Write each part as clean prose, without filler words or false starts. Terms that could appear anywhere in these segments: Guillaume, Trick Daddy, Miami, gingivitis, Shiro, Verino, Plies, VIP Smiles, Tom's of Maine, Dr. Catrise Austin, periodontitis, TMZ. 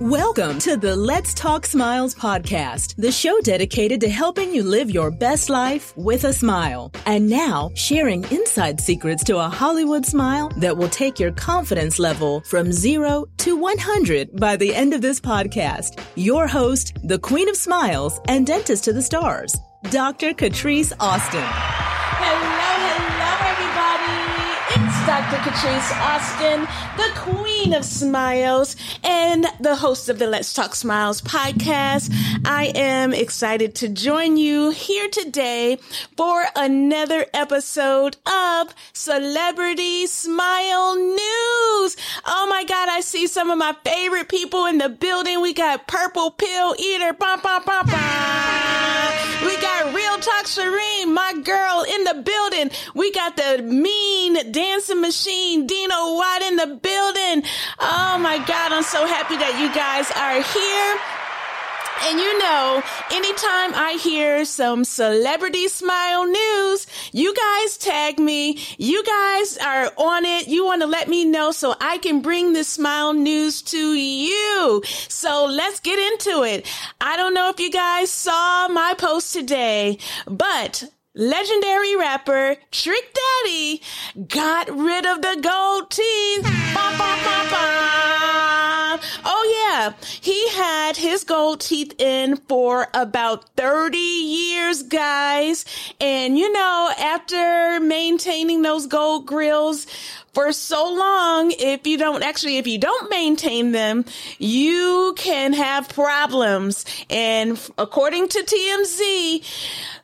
Welcome to the Let's Talk Smiles podcast, the show dedicated to helping you live your best life with a smile. And now, sharing inside secrets to a Hollywood smile that will take your confidence level from 0 to 100 by the end of this podcast. Your host, the Queen of Smiles and Dentist to the Stars, Dr. Catrise Austin. Dr. Catrise Austin, the Queen of Smiles and the host of the Let's Talk Smiles podcast. I am excited to join you here today for another episode of Celebrity Smile News. Oh my God, I see some of my favorite people in the building. We got Purple Pill Eater. Bah, bah, bah, bah. We got Real Talk Shireen, my girl, in the building. We got the mean dancing machine, Dino White, in the building. Oh my God, I'm so happy that you guys are here. And you know, anytime I hear some celebrity smile news, you guys tag me. You guys are on it. You want to let me know so I can bring this smile news to you. So let's get into it. I don't know if you guys saw my post today, but legendary rapper Trick Daddy got rid of the gold teeth. Ba, ba, ba, ba. Oh yeah, he had his gold teeth in for about 30 years, guys. And you know, after maintaining those gold grills for so long, if you don't maintain them, you can have problems. And according to TMZ,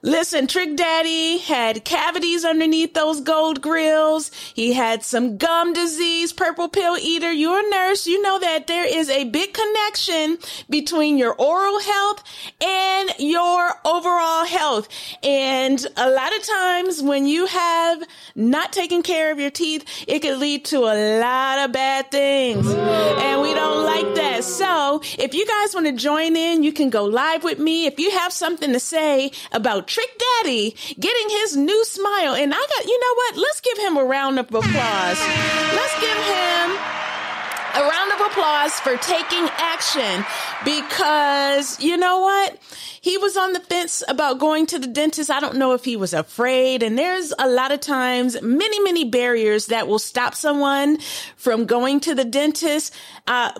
listen, Trick Daddy had cavities underneath those gold grills. He had some gum disease. Purple Pill Eater, you're a nurse. You know that there is a big connection between your oral health and your overall health. And a lot of times when you have not taken care of your teeth, it could lead to a lot of bad things, and we don't like that. So if you guys want to join in, you can go live with me. If you have something to say about Trick Daddy getting his new smile, and I got, you know what? Let's give him a round of applause. Let's give him a round of applause for taking action, because you know what? He was on the fence about going to the dentist. I don't know if he was afraid. And there's a lot of times many barriers that will stop someone from going to the dentist.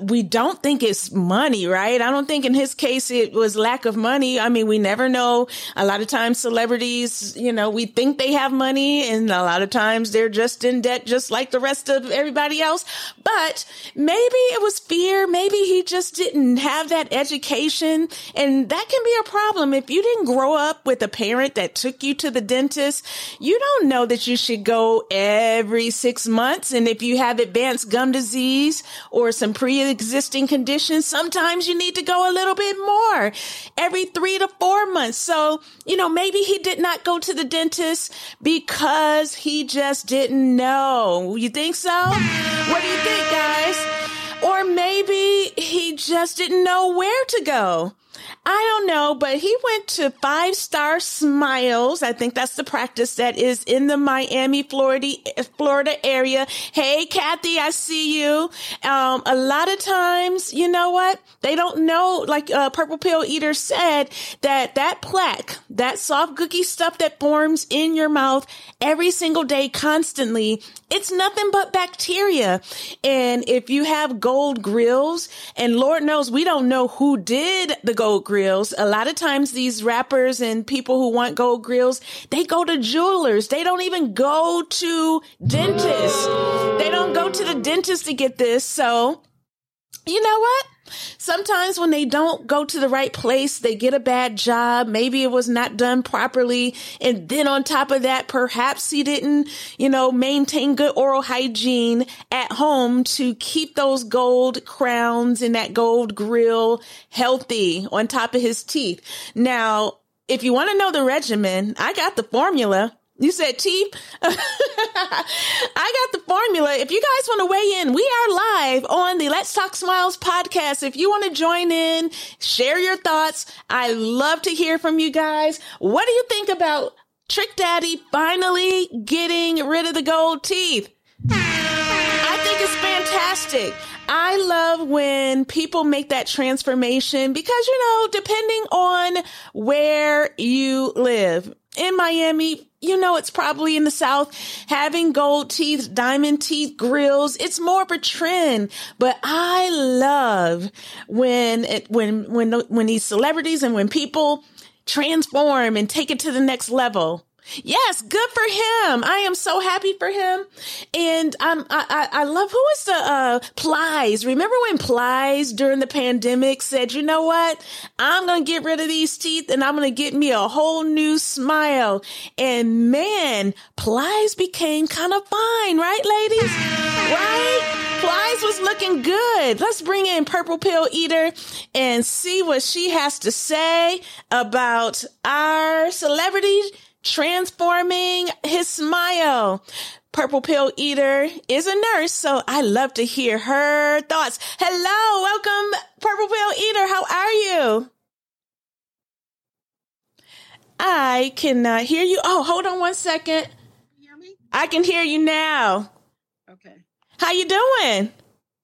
We don't think it's money, right? I don't think in his case it was lack of money. I mean, we never know. A lot of times celebrities, you know, we think they have money, and a lot of times they're just in debt, just like the rest of everybody else. But maybe it was fear. Maybe he just didn't have that education. And that can be a problem. If you didn't grow up with a parent that took you to the dentist, you don't know that you should go every 6 months. And if you have advanced gum disease or some pre-existing conditions, sometimes you need to go a little bit more, every 3 to 4 months. So, you know, maybe he did not go to the dentist because he just didn't know. You think so? What do you think, guys? Or maybe he just didn't know where to go. I don't know, but he went to 5 Star Smiles. I think that's the practice that is in the Miami, Florida area. Hey, Kathy, I see you. A lot of times, you know what? They don't know, like Purple Pill Eater said, that plaque, that soft gookie stuff that forms in your mouth every single day constantly, it's nothing but bacteria. And if you have gold grills, and Lord knows we don't know who did the gold grills. A lot of times these rappers and people who want gold grills, they go to jewelers. They don't even go to dentists. They don't go to the dentist to get this. So, you know what? Sometimes when they don't go to the right place, they get a bad job. Maybe it was not done properly. And then on top of that, perhaps he didn't, you know, maintain good oral hygiene at home to keep those gold crowns and that gold grill healthy on top of his teeth. Now, if you want to know the regimen, I got the formula. You said teeth? I got the formula. If you guys want to weigh in, we are live on the Let's Talk Smiles podcast. If you want to join in, share your thoughts. I love to hear from you guys. What do you think about Trick Daddy finally getting rid of the gold teeth? I think it's fantastic. fantastic. I love when people make that transformation because, you know, depending on where you live in Miami, you know, it's probably in the South, having gold teeth, diamond teeth, grills, it's more of a trend. But I love when these celebrities and when people transform and take it to the next level. Yes, good for him. I am so happy for him. And I love, who is the Plies? Remember when Plies during the pandemic said, you know what? I'm going to get rid of these teeth and I'm going to get me a whole new smile. And man, Plies became kind of fine, right, ladies? Right? Plies was looking good. Let's bring in Purple Pill Eater and see what she has to say about our celebrity transforming his smile. Purple Pill Eater is a nurse, so I love to hear her thoughts. Hello, welcome, Purple Pill Eater. How are you? I cannot hear you. Oh, hold on one second. Can you hear me? I can hear you now. Okay. How you doing?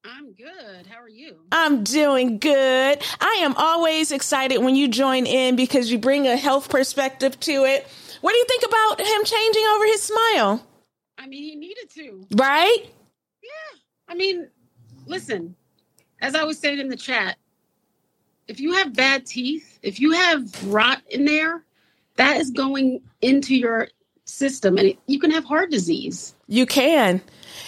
I'm good. How are you? I'm doing good. I am always excited when you join in because you bring a health perspective to it. What do you think about him changing over his smile? I mean, he needed to. Right? Yeah. I mean, listen, as I was saying in the chat, if you have bad teeth, if you have rot in there, that is going into your system and you can have heart disease. You can.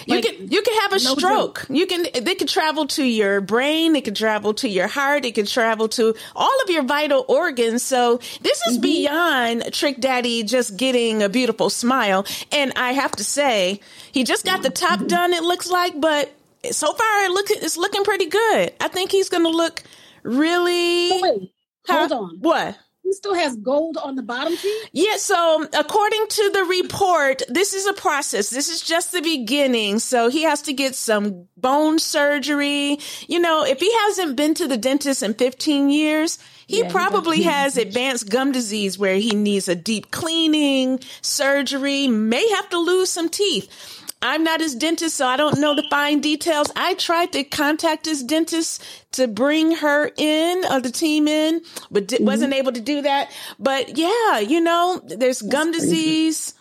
You can have a stroke. They can travel to your brain. It can travel to your heart. It can travel to all of your vital organs. So this is beyond Trick Daddy just getting a beautiful smile. And I have to say, he just got the top done, it looks like, but so far it's looking pretty good. I think he's going to look really... Oh, wait. Hold on. What? He still has gold on the bottom teeth? Yeah, so according to the report, this is a process. This is just the beginning. So he has to get some bone surgery. You know, if he hasn't been to the dentist in 15 years, he probably has advanced gum disease where he needs a deep cleaning, surgery, may have to lose some teeth. I'm not his dentist, so I don't know the fine details. I tried to contact his dentist to bring her in or the team in, but wasn't able to do that. But yeah, you know, there's gum disease.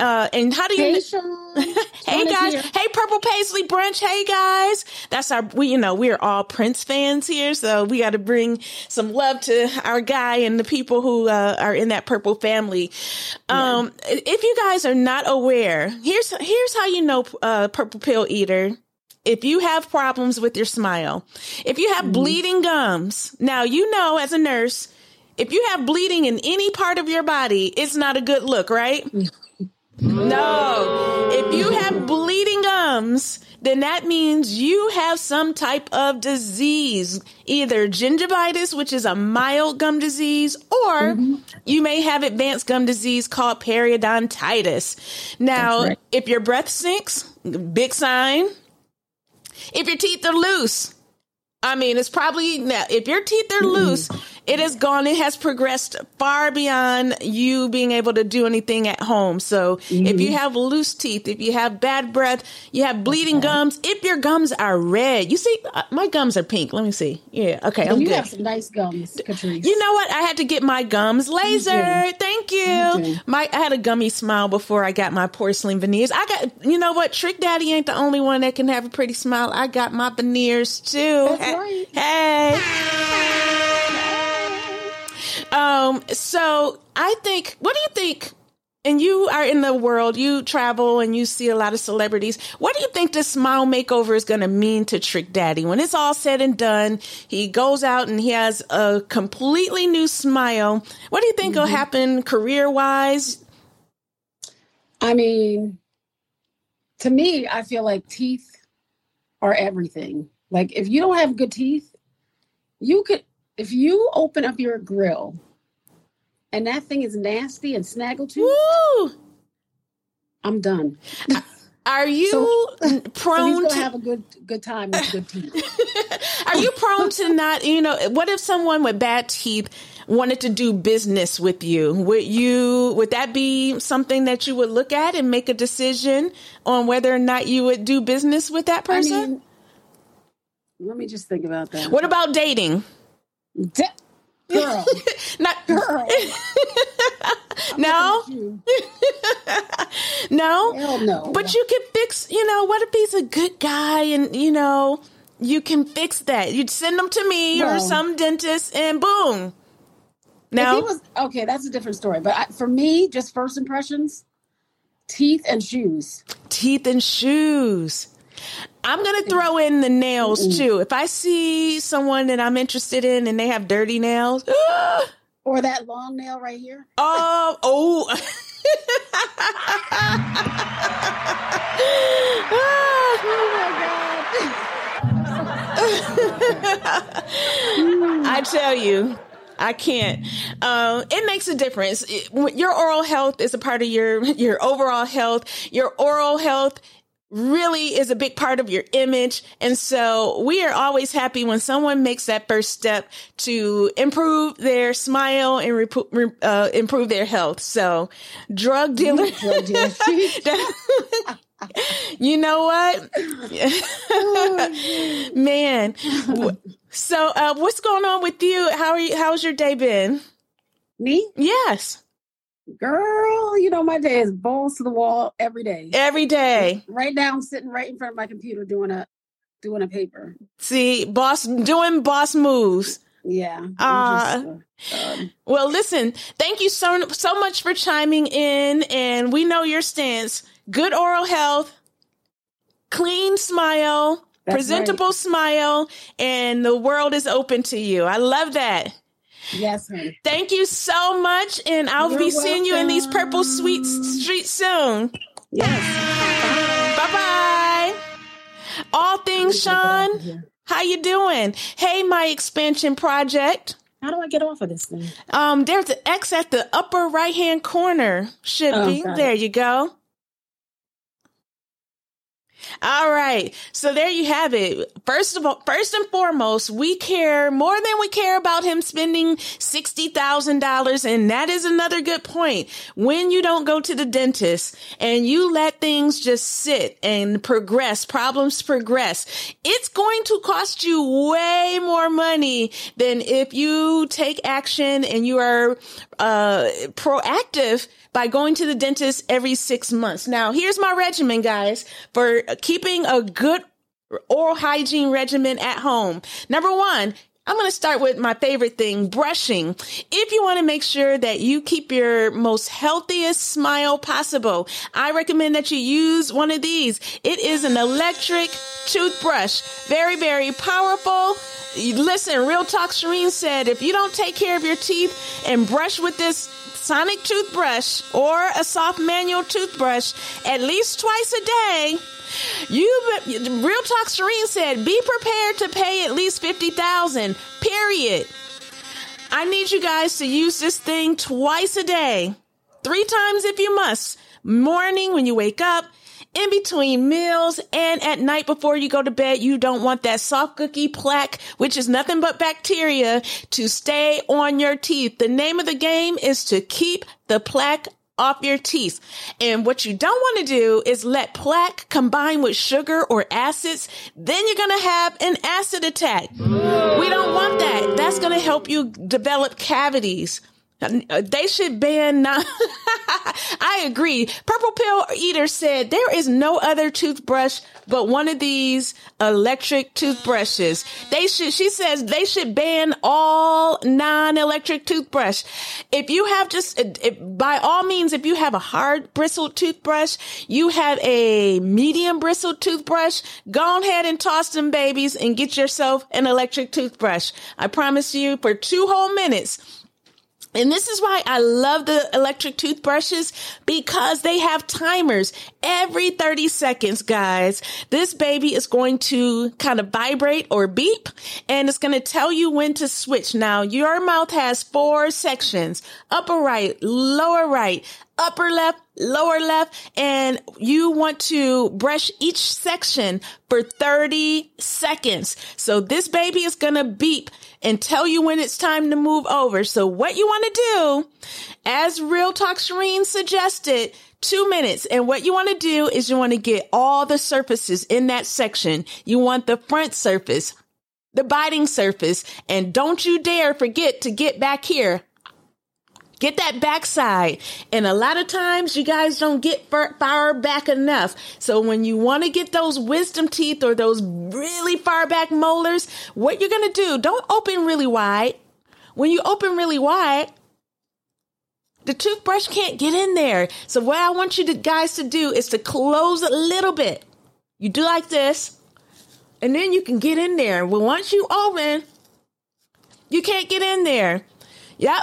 And how do you... Hey, hey guys. Hey, Purple Paisley Brunch. Hey, guys. That's our... We are all Prince fans here, so we got to bring some love to our guy and the people who are in that Purple family. If you guys are not aware, here's how you know, Purple Pill Eater, if you have problems with your smile, if you have bleeding gums. Now, you know, as a nurse, if you have bleeding in any part of your body, it's not a good look, right? No, if you have bleeding gums, then that means you have some type of disease, either gingivitis, which is a mild gum disease, or you may have advanced gum disease called periodontitis. Now, right. If your breath sinks, big sign. If your teeth are loose, it's probably now. If your teeth are loose, it is gone. It has progressed far beyond you being able to do anything at home. So if you have loose teeth, if you have bad breath, you have bleeding gums. If your gums are red, you see, my gums are pink. Let me see. Yeah. Okay. I'm good. You have some nice gums, Catrise. You know what? I had to get my gums lasered. Thank you. I had a gummy smile before I got my porcelain veneers. You know what? Trick Daddy ain't the only one that can have a pretty smile. I got my veneers too. Right. Hey. So I think, what do you think? And you are in the world, you travel and you see a lot of celebrities. What do you think this smile makeover is going to mean to Trick Daddy? When it's all said and done, he goes out and he has a completely new smile. What do you think will happen career-wise? To me, I feel like teeth are everything. Like, if you don't have good teeth, if you open up your grill and that thing is nasty and snaggletooth, I'm done. Are you prone to have a good time with good teeth? Are you prone to not, what if someone with bad teeth wanted to do business with you? Would that be something that you would look at and make a decision on whether or not you would do business with that person? Let me just think about that. What about dating? Girl. Not girl. No. No. Hell no. But you can fix, what if he's a good guy and, you can fix that. You'd send them to me or some dentist and boom. No. Okay, that's a different story. But for me, just first impressions, teeth and shoes. Teeth and shoes. I'm going to throw in the nails, too. If I see someone that I'm interested in and they have dirty nails. Or that long nail right here. Oh, my God. I tell you. I can't. It makes a difference. Your oral health is a part of your overall health. Your oral health really is a big part of your image. And so we are always happy when someone makes that first step to improve their smile and improve their health. So drug dealer. You know what? Man. So what's going on with you? How's your day been? Me? Yes. Girl, my day is balls to the wall every day. Every day. Right now I'm sitting right in front of my computer doing a paper. See, doing boss moves. Yeah. Well, listen, thank you so much for chiming in, and we know your stance. Good oral health, clean smile, that's presentable smile, and the world is open to you. I love that. Yes, honey. Thank you so much, and I'll be seeing you in these purple sweet streets soon. Yes. Bye-bye. All things, Sean. How you doing? Hey, my expansion project. How do I get off of this thing? There's an X at the upper right-hand corner. Should be. There you go. All right. So there you have it. First and foremost, we care more than we care about him spending $60,000. And that is another good point. When you don't go to the dentist and you let things just sit and problems progress, it's going to cost you way more money than if you take action and you are proactive by going to the dentist every 6 months. Now, here's my regimen, guys, for keeping a good oral hygiene regimen at home. Number one, I'm going to start with my favorite thing, brushing. If you want to make sure that you keep your most healthiest smile possible, I recommend that you use one of these. It is an electric toothbrush. Very, very powerful. Listen, Real Talk Shereen said, if you don't take care of your teeth and brush with this sonic toothbrush or a soft manual toothbrush at least twice a day, Real Talk Shereen said, be prepared to pay at least $50,000, period. I need you guys to use this thing twice a day, 3 times if you must, morning when you wake up, in between meals, and at night before you go to bed. You don't want that soft cookie plaque, which is nothing but bacteria, to stay on your teeth. The name of the game is to keep the plaque off your teeth. And what you don't want to do is let plaque combine with sugar or acids. Then you're going to have an acid attack. We don't want that. That's going to help you develop cavities. They should ban I agree. Purple Pill Eater said there is no other toothbrush but one of these electric toothbrushes. She says they should ban all non-electric toothbrush. If you have by all means, if you have a hard bristled toothbrush, you have a medium bristled toothbrush, go ahead and toss them babies and get yourself an electric toothbrush. I promise you, for 2 whole minutes. And this is why I love the electric toothbrushes, because they have timers every 30 seconds, guys. This baby is going to kind of vibrate or beep, and it's going to tell you when to switch. Now, your mouth has 4 sections, upper right, lower right, upper left, lower left, and you want to brush each section for 30 seconds. So this baby is going to beep and tell you when it's time to move over. So what you want to do, as Real Talk Shereen suggested, 2 minutes. And what you want to do is you want to get all the surfaces in that section. You want the front surface, the biting surface. And don't you dare forget to get back here. Get that backside. And a lot of times you guys don't get far back enough. So when you want to get those wisdom teeth or those really far back molars, what you're going to do, don't open really wide. When you open really wide, the toothbrush can't get in there. So what I want you guys to do is to close a little bit. You do like this, and then you can get in there. Well, once you open, you can't get in there. Yep.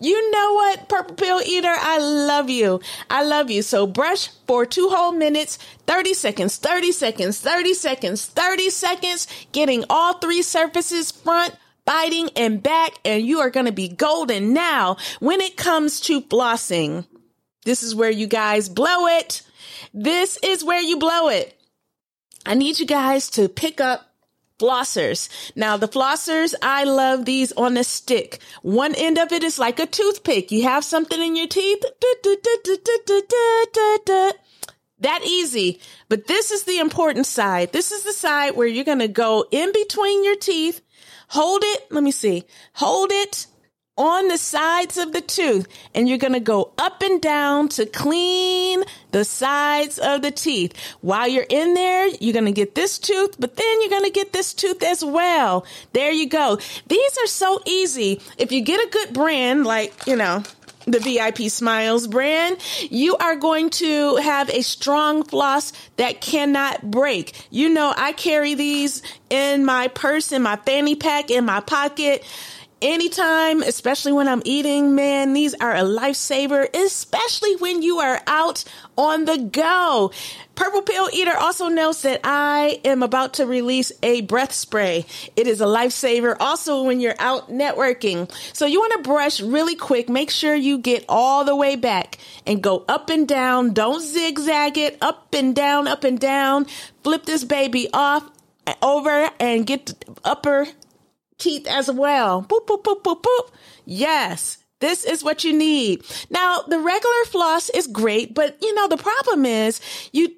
You know what, Purple Pill Eater? I love you. I love you. So brush for 2 whole minutes, 30 seconds, 30 seconds, 30 seconds, 30 seconds, getting all 3 surfaces, front, biting, and back, and you are going to be golden. Now, when it comes to flossing, this is where you guys blow it. This is where you blow it. I need you guys to pick up flossers. Now, the flossers, I love these on a stick. One end of it is like a toothpick. You have something in your teeth. That easy. But this is the important side. This is the side where you're going to go in between your teeth. Hold it. Let me see. Hold it on the sides of the tooth, and you're going to go up and down to clean the sides of the teeth. While you're in there, you're going to get this tooth, but then you're going to get this tooth as well. There you go. These are so easy. If you get a good brand, like, you know, the VIP Smiles brand, you are going to have a strong floss that cannot break. You know, I carry these in my purse, in my fanny pack, in my pocket. Anytime, especially when I'm eating, man, these are a lifesaver, especially when you are out on the go. Purple Pill Eater also knows that I am about to release a breath spray. It is a lifesaver also when you're out networking. So you want to brush really quick. Make sure you get all the way back and go up and down. Don't zigzag it. Up and down, up and down. Flip this baby off, over, and get the upper teeth as well. Boop, boop, boop, boop, boop. Yes, this is what you need. Now, the regular floss is great, but you know, the problem is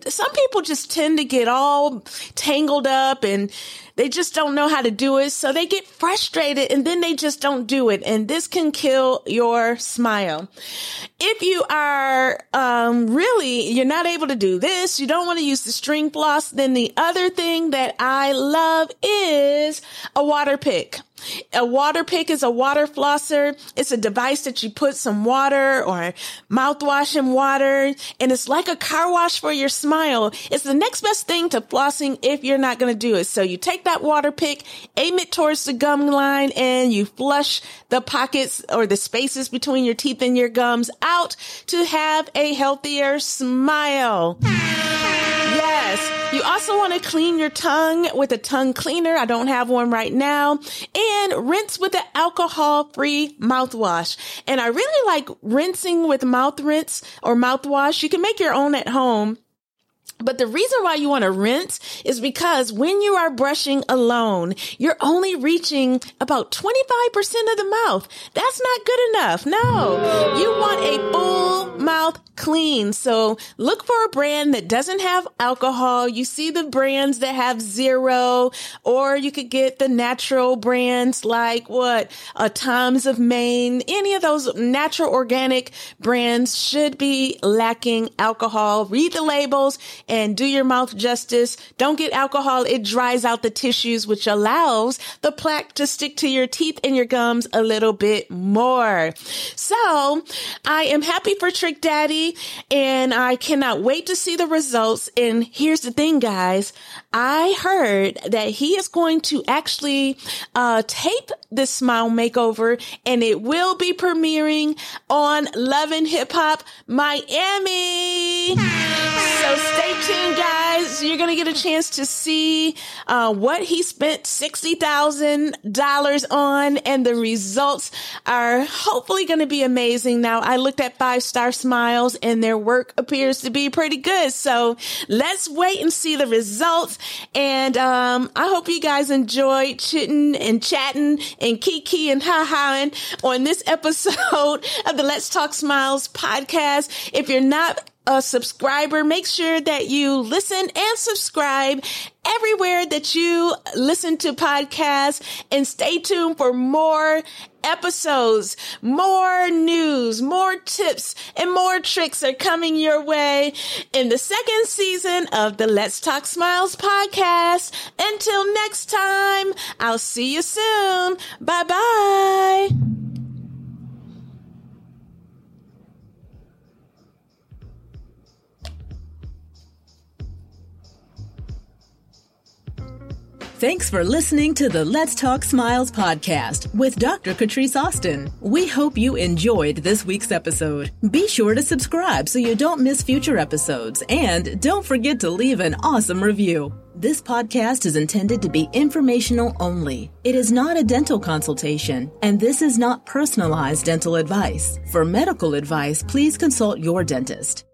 some people just tend to get all tangled up and they just don't know how to do it. So they get frustrated and then they just don't do it. And this can kill your smile. If you are you're not able to do this, you don't want to use the string floss, then the other thing that I love is a water pick. A water pick is a water flosser. It's a device that you put some water or mouthwash in water, and it's like a car wash for your smile. It's the next best thing to flossing if you're not going to do it. So you take that water pick, aim it towards the gum line, and you flush the pockets or the spaces between your teeth and your gums out to have a healthier smile. Yes. You also want to clean your tongue with a tongue cleaner. I don't have one right now. And rinse with an alcohol-free mouthwash. And I really like rinsing with mouth rinse or mouthwash. You can make your own at home. But the reason why you want to rinse is because when you are brushing alone, you're only reaching about 25% of the mouth. That's not good enough. No, you want a full mouth clean. So look for a brand that doesn't have alcohol. You see the brands that have 0, or you could get the natural brands like Tom's of Maine. Any of those natural organic brands should be lacking alcohol. Read the labels and do your mouth justice. Don't get alcohol. It dries out the tissues, which allows the plaque to stick to your teeth and your gums a little bit more. So I am happy for Trick Daddy, and I cannot wait to see the results. And here's the thing, guys. I heard that he is going to actually tape this smile makeover, and it will be premiering on Love & Hip Hop Miami. So stay tuned, guys. You're going to get a chance to see what he spent $60,000 on, and the results are hopefully going to be amazing. Now, I looked at 5 Star Smiles, and their work appears to be pretty good. So let's wait and see the results. And I hope you guys enjoy chitting and chatting and kiki and ha-haing on this episode of the Let's Talk Smiles podcast. If you're not a subscriber, make sure that you listen and subscribe everywhere that you listen to podcasts, and stay tuned for more episodes, more news, more tips, and more tricks are coming your way in the second season of the Let's Talk Smiles podcast. Until next time, I'll see you soon. Bye-bye. Thanks for listening to the Let's Talk Smiles podcast with Dr. Catrise Austin. We hope you enjoyed this week's episode. Be sure to subscribe so you don't miss future episodes, and don't forget to leave an awesome review. This podcast is intended to be informational only. It is not a dental consultation, and this is not personalized dental advice. For medical advice, please consult your dentist.